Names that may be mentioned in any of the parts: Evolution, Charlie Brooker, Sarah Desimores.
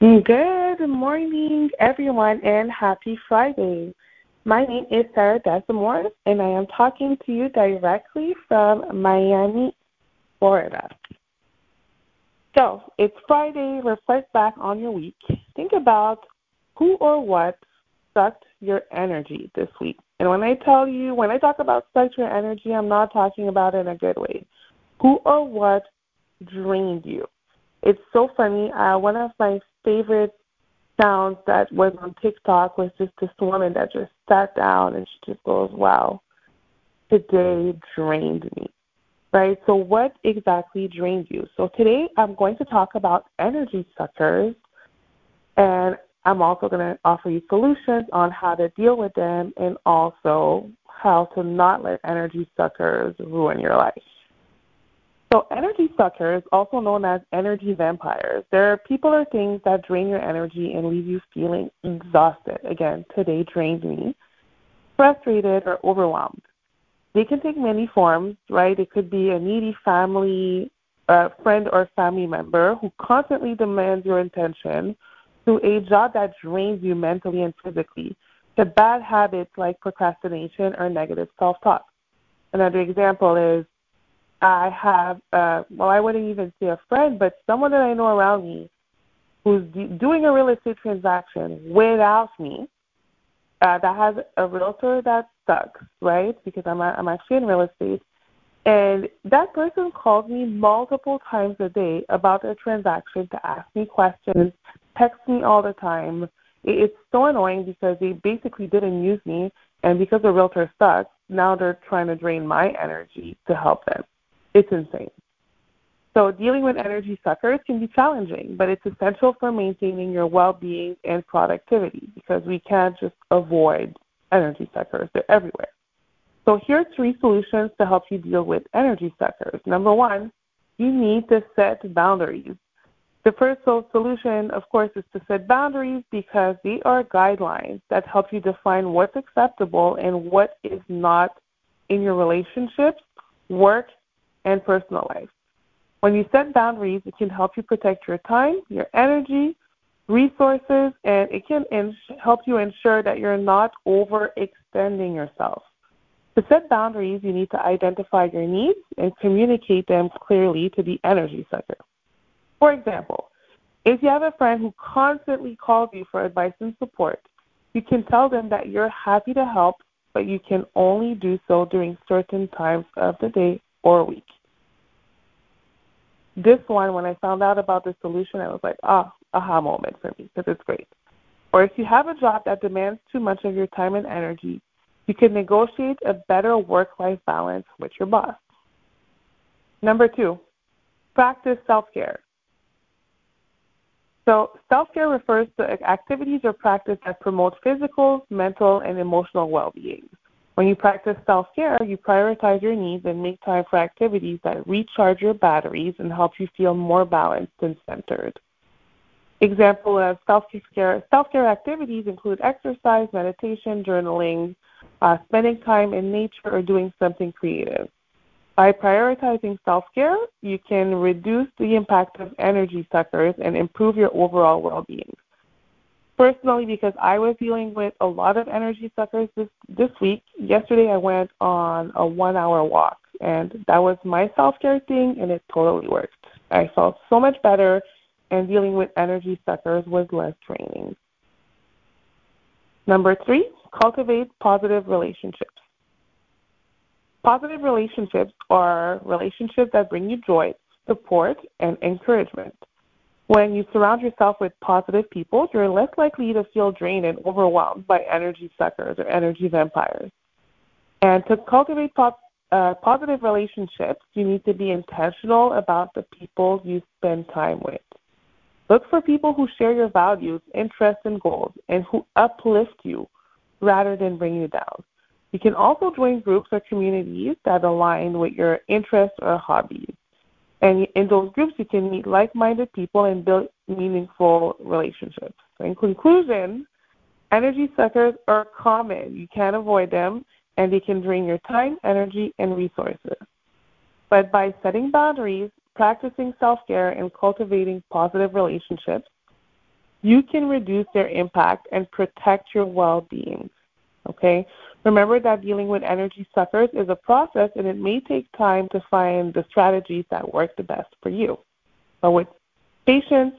Good morning, everyone, and happy Friday. My name is Sarah Desimores, and I am talking to you directly from Miami, Florida. So, it's Friday. Reflect back on your week. Think about who or what sucked your energy this week. And when I talk about sucked your energy, I'm not talking about it in a good way. Who or what drained you? It's so funny. One of my favorite sounds that was on TikTok was just this woman that just sat down and she just goes, wow, today drained me, right? So what exactly drained you? So today I'm going to talk about energy suckers, and I'm also going to offer you solutions on how to deal with them and also how to not let energy suckers ruin your life. So energy suckers, also known as energy vampires, there are people or things that drain your energy and leave you feeling exhausted. Again, today drained me, frustrated or overwhelmed. They can take many forms, right? It could be a needy friend or family member who constantly demands your attention, to a job that drains you mentally and physically, to bad habits like procrastination or negative self-talk. Another example is, I have, I wouldn't even say a friend, but someone that I know around me who's doing a real estate transaction without me, that has a realtor that sucks, right? Because I'm actually in real estate. And that person called me multiple times a day about their transaction to ask me questions, text me all the time. It's so annoying because they basically didn't use me, and because the realtor sucks, now they're trying to drain my energy to help them. It's insane. So dealing with energy suckers can be challenging, but it's essential for maintaining your well-being and productivity because we can't just avoid energy suckers. They're everywhere. So here are three solutions to help you deal with energy suckers. Number one, you need to set boundaries. The first solution, of course, is to set boundaries because they are guidelines that help you define what's acceptable and what is not in your relationships, work, and personal life. When you set boundaries, it can help you protect your time, your energy, resources, and it can help you ensure that you're not overextending yourself. To set boundaries, you need to identify your needs and communicate them clearly to the energy sucker. For example, if you have a friend who constantly calls you for advice and support, you can tell them that you're happy to help, but you can only do so during certain times of the day or week. This one, when I found out about this solution, I was like, aha moment for me, because it's great. Or if you have a job that demands too much of your time and energy, you can negotiate a better work-life balance with your boss. Number two, practice self-care. So self-care refers to activities or practice that promote physical, mental, and emotional well-being. When you practice self-care, you prioritize your needs and make time for activities that recharge your batteries and help you feel more balanced and centered. Example of self-care activities include exercise, meditation, journaling, spending time in nature, or doing something creative. By prioritizing self-care, you can reduce the impact of energy suckers and improve your overall well-being. Personally, because I was dealing with a lot of energy suckers this week, yesterday I went on a 1-hour walk, and that was my self-care thing, and it totally worked. I felt so much better, and dealing with energy suckers was less draining. Number three, cultivate positive relationships. Positive relationships are relationships that bring you joy, support, and encouragement. When you surround yourself with positive people, you're less likely to feel drained and overwhelmed by energy suckers or energy vampires. And to cultivate positive relationships, you need to be intentional about the people you spend time with. Look for people who share your values, interests, and goals, and who uplift you rather than bring you down. You can also join groups or communities that align with your interests or hobbies. And in those groups, you can meet like-minded people and build meaningful relationships. So in conclusion, energy suckers are common. You can't avoid them, and they can drain your time, energy, and resources. But by setting boundaries, practicing self-care, and cultivating positive relationships, you can reduce their impact and protect your well-being, okay? Remember that dealing with energy suckers is a process, and it may take time to find the strategies that work the best for you. But with patience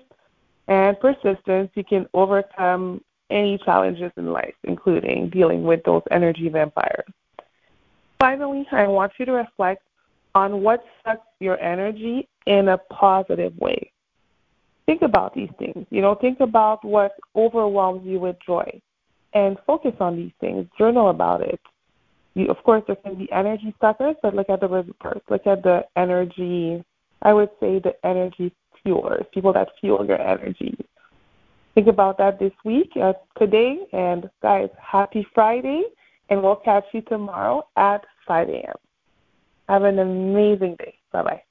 and persistence, you can overcome any challenges in life, including dealing with those energy vampires. Finally, I want you to reflect on what sucks your energy in a positive way. Think about these things. You know, think about what overwhelms you with joy and focus on these things. Journal about it. Of course, there can be energy suckers, but look at the reverse. Look at the energy, I would say the energy fuelers, people that fuel your energy. Think about that this week, today, and guys, happy Friday, and we'll catch you tomorrow at 5 a.m. Have an amazing day. Bye-bye.